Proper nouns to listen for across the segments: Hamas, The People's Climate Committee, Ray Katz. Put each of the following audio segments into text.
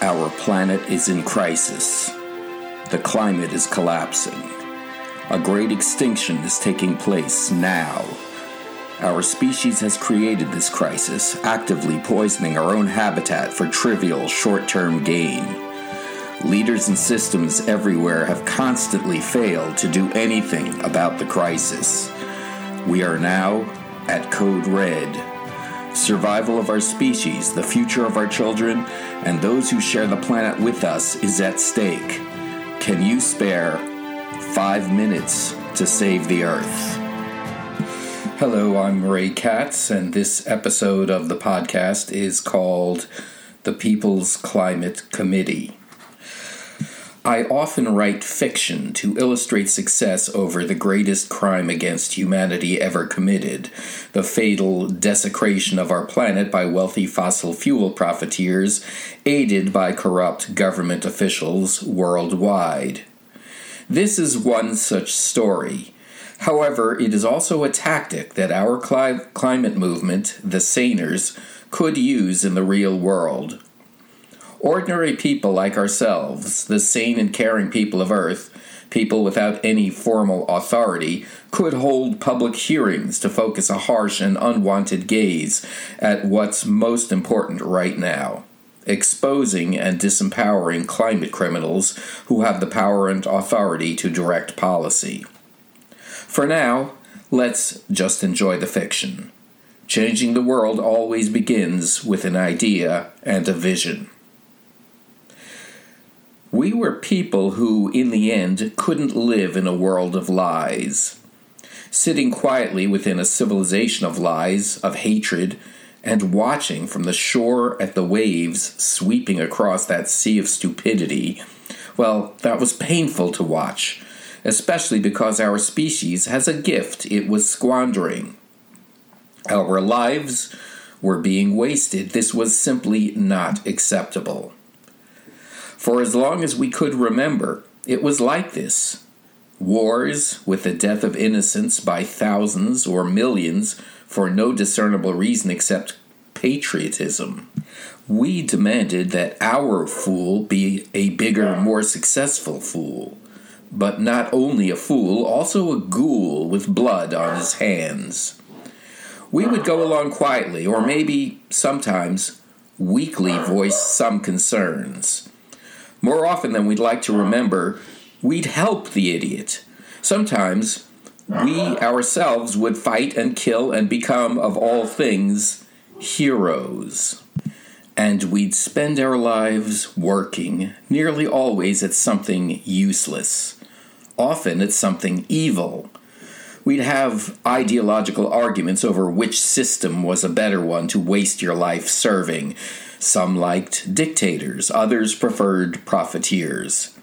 Our planet is in crisis. The climate is collapsing. A great extinction is taking place now. Our species has created this crisis, actively poisoning our own habitat for trivial, short-term gain. Leaders and systems everywhere have constantly failed to do anything about the crisis. We are now at Code Red. Survival of our species, the future of our children, and those who share the planet with us is at stake. Can you spare 5 minutes to save the Earth? Hello, I'm Ray Katz, and this episode of the podcast is called The People's Climate Committee. I often write fiction to illustrate success over the greatest crime against humanity ever committed, the fatal desecration of our planet by wealthy fossil fuel profiteers, aided by corrupt government officials worldwide. This is one such story. However, it is also a tactic that our climate movement, the saners, could use in the real world. Ordinary people like ourselves, the sane and caring people of Earth, people without any formal authority, could hold public hearings to focus a harsh and unwanted gaze at what's most important right now: exposing and disempowering climate criminals who have the power and authority to direct policy. For now, let's just enjoy the fiction. Changing the world always begins with an idea and a vision. We were people who, in the end, couldn't live in a world of lies. Sitting quietly within a civilization of lies, of hatred, and watching from the shore at the waves sweeping across that sea of stupidity, well, that was painful to watch, especially because our species has a gift it was squandering. Our lives were being wasted. This was simply not acceptable. For as long as we could remember, it was like this. Wars, with the death of innocents by thousands or millions for no discernible reason except patriotism. We demanded that our fool be a bigger, more successful fool. But not only a fool, also a ghoul with blood on his hands. We would go along quietly, or maybe, sometimes, weakly voice some concerns. More often than we'd like to remember, we'd help the idiot. Sometimes, we ourselves would fight and kill and become, of all things, heroes. And we'd spend our lives working, nearly always at something useless, often at something evil. We'd have ideological arguments over which system was a better one to waste your life serving. Some liked dictators, others preferred profiteers.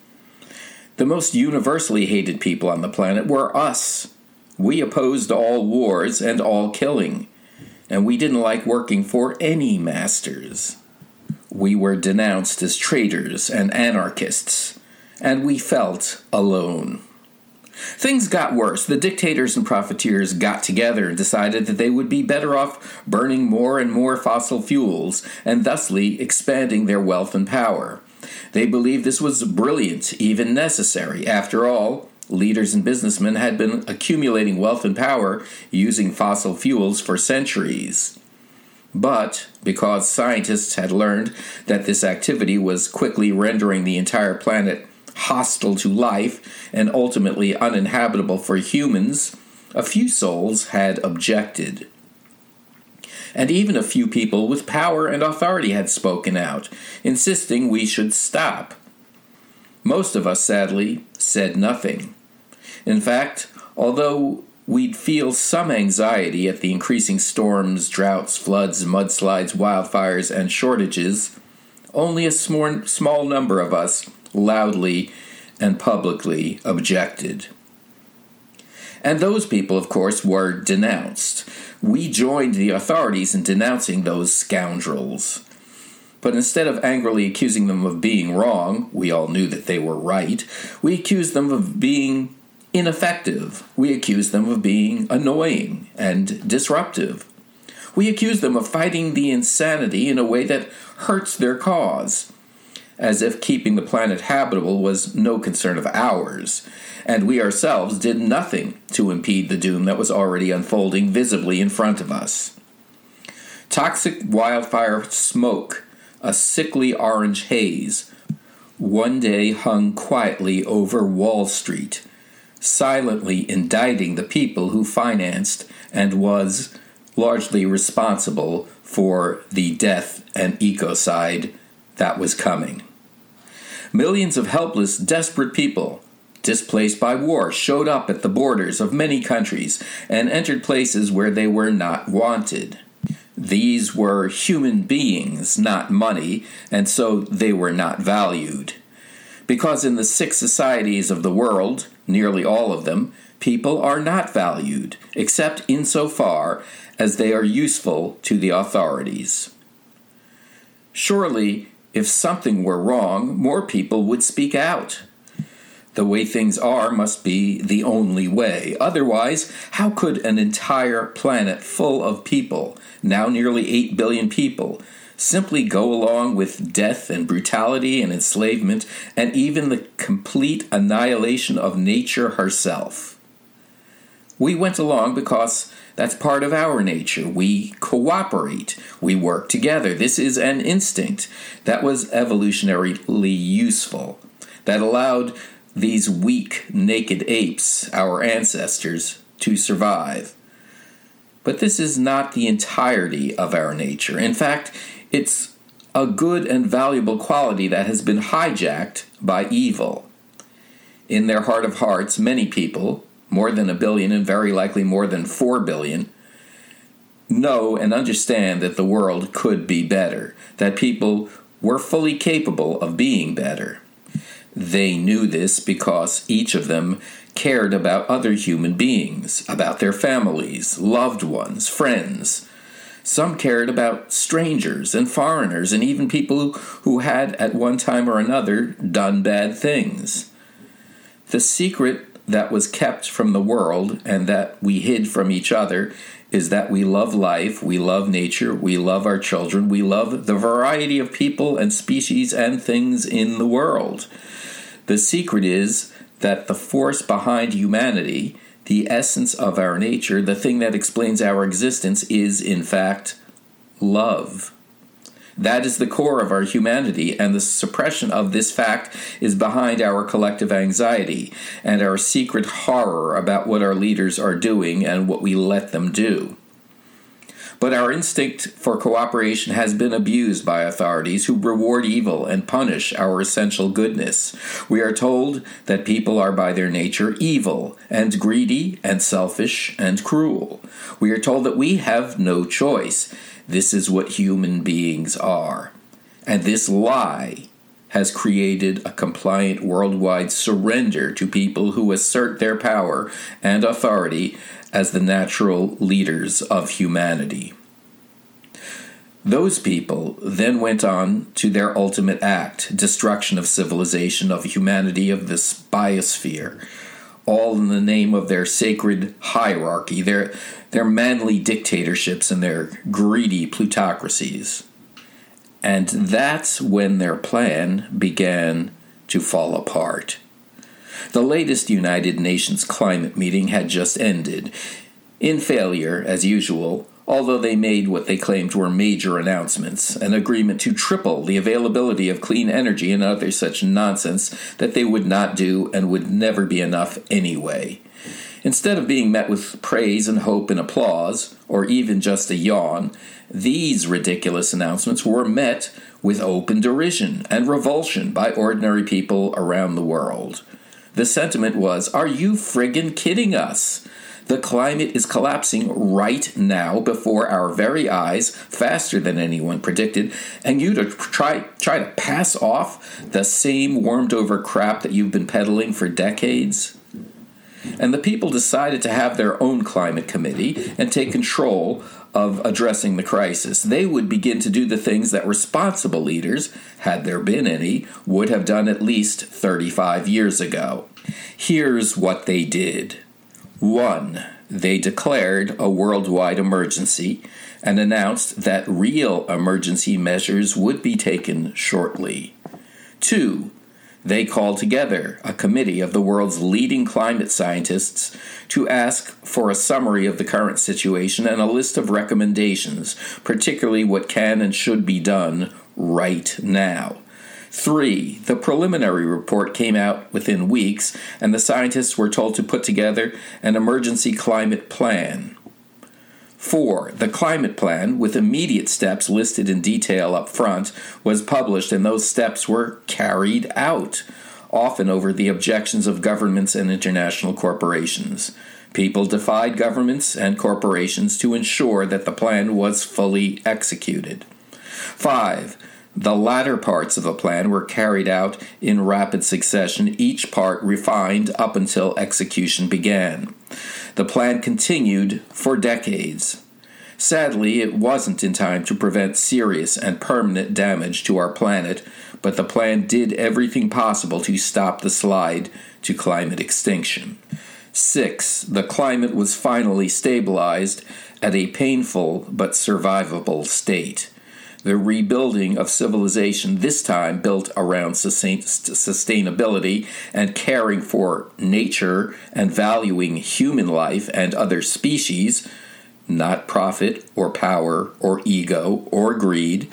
The most universally hated people on the planet were us. We opposed all wars and all killing, and we didn't like working for any masters. We were denounced as traitors and anarchists, and we felt alone. Things got worse. The dictators and profiteers got together and decided that they would be better off burning more and more fossil fuels and thusly expanding their wealth and power. They believed this was brilliant, even necessary. After all, leaders and businessmen had been accumulating wealth and power using fossil fuels for centuries. But because scientists had learned that this activity was quickly rendering the entire planet hostile to life, and ultimately uninhabitable for humans, a few souls had objected. And even a few people with power and authority had spoken out, insisting we should stop. Most of us, sadly, said nothing. In fact, although we'd feel some anxiety at the increasing storms, droughts, floods, mudslides, wildfires, and shortages, only a small number of us loudly and publicly objected. And those people, of course, were denounced. We joined the authorities in denouncing those scoundrels. But instead of angrily accusing them of being wrong, we all knew that they were right, we accused them of being ineffective. We accused them of being annoying and disruptive. We accused them of fighting the insanity in a way that hurts their cause. as if keeping the planet habitable was no concern of ours, and we ourselves did nothing to impede the doom that was already unfolding visibly in front of us. Toxic wildfire smoke, a sickly orange haze, one day hung quietly over Wall Street, silently indicting the people who financed and was largely responsible for the death and ecocide that was coming. Millions of helpless, desperate people, displaced by war, showed up at the borders of many countries and entered places where they were not wanted. These were human beings, not money, and so they were not valued. Because in the 6 societies of the world, nearly all of them, people are not valued, except insofar as they are useful to the authorities. Surely, if something were wrong, more people would speak out. The way things are must be the only way. Otherwise, how could an entire planet full of people, now nearly 8 billion people, simply go along with death and brutality and enslavement and even the complete annihilation of nature herself? We went along because that's part of our nature. We cooperate. We work together. This is an instinct that was evolutionarily useful, that allowed these weak, naked apes, our ancestors, to survive. But this is not the entirety of our nature. In fact, it's a good and valuable quality that has been hijacked by evil. In their heart of hearts, many people, more than 1 billion and very likely more than 4 billion, know and understand that the world could be better, that people were fully capable of being better. They knew this because each of them cared about other human beings, about their families, loved ones, friends. Some cared about strangers and foreigners and even people who had at one time or another done bad things. The secret that was kept from the world and that we hid from each other is that we love life, we love nature, we love our children, we love the variety of people and species and things in the world. The secret is that the force behind humanity, the essence of our nature, the thing that explains our existence, is, in fact, love. That is the core of our humanity, and the suppression of this fact is behind our collective anxiety and our secret horror about what our leaders are doing and what we let them do. But our instinct for cooperation has been abused by authorities who reward evil and punish our essential goodness. We are told that people are by their nature evil and greedy and selfish and cruel. We are told that we have no choice. This is what human beings are. And this lie has created a compliant worldwide surrender to people who assert their power and authority as the natural leaders of humanity. Those people then went on to their ultimate act, destruction of civilization, of humanity, of this biosphere, all in the name of their sacred hierarchy, their manly dictatorships and their greedy plutocracies. And that's when their plan began to fall apart. The latest United Nations climate meeting had just ended, in failure, as usual, although they made what they claimed were major announcements, an agreement to triple the availability of clean energy and other such nonsense that they would not do and would never be enough anyway. Instead of being met with praise and hope and applause, or even just a yawn, these ridiculous announcements were met with open derision and revulsion by ordinary people around the world. The sentiment was, "Are you friggin' kidding us? The climate is collapsing right now before our very eyes, faster than anyone predicted, and you to try to pass off the same warmed-over crap that you've been peddling for decades?" And the people decided to have their own climate committee and take control of addressing the crisis. They would begin to do the things that responsible leaders, had there been any, would have done at least 35 years ago. Here's what they did. 1. They declared a worldwide emergency and announced that real emergency measures would be taken shortly. 2. They called together a committee of the world's leading climate scientists to ask for a summary of the current situation and a list of recommendations, particularly what can and should be done right now. 3. The preliminary report came out within weeks, and the scientists were told to put together an emergency climate plan. 4. The climate plan, with immediate steps listed in detail up front, was published, and those steps were carried out, often over the objections of governments and international corporations. People defied governments and corporations to ensure that the plan was fully executed. 5. The latter parts of the plan were carried out in rapid succession, each part refined up until execution began. The plan continued for decades. Sadly, it wasn't in time to prevent serious and permanent damage to our planet, but the plan did everything possible to stop the slide to climate extinction. 6. The climate was finally stabilized at a painful but survivable state. The rebuilding of civilization, this time built around sustainability and caring for nature and valuing human life and other species, not profit or power or ego or greed,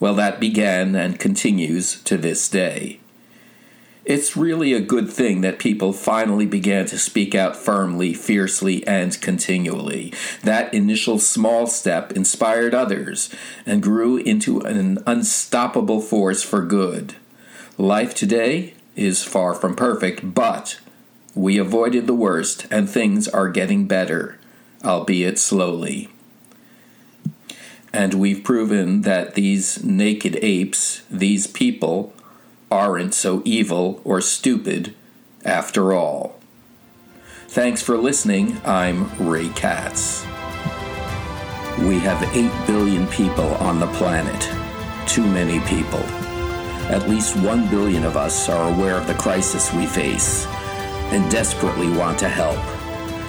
well, that began and continues to this day. It's really a good thing that people finally began to speak out firmly, fiercely, and continually. That initial small step inspired others and grew into an unstoppable force for good. Life today is far from perfect, but we avoided the worst, and things are getting better, albeit slowly. And we've proven that these naked apes, these people, aren't so evil or stupid after all. Thanks for listening. I'm Ray Katz. We have 8 billion people on the planet. Too many people. At least 1 billion of us are aware of the crisis we face and desperately want to help.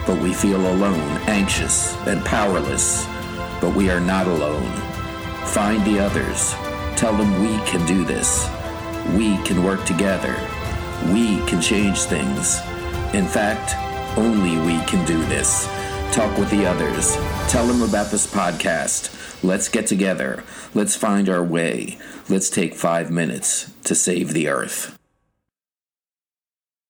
But we feel alone, anxious, and powerless. But we are not alone. Find the others. Tell them we can do this. We can work together. We can change things. In fact, only we can do this. Talk with the others. Tell them about this podcast. Let's get together. Let's find our way. Let's take 5 minutes to save the earth.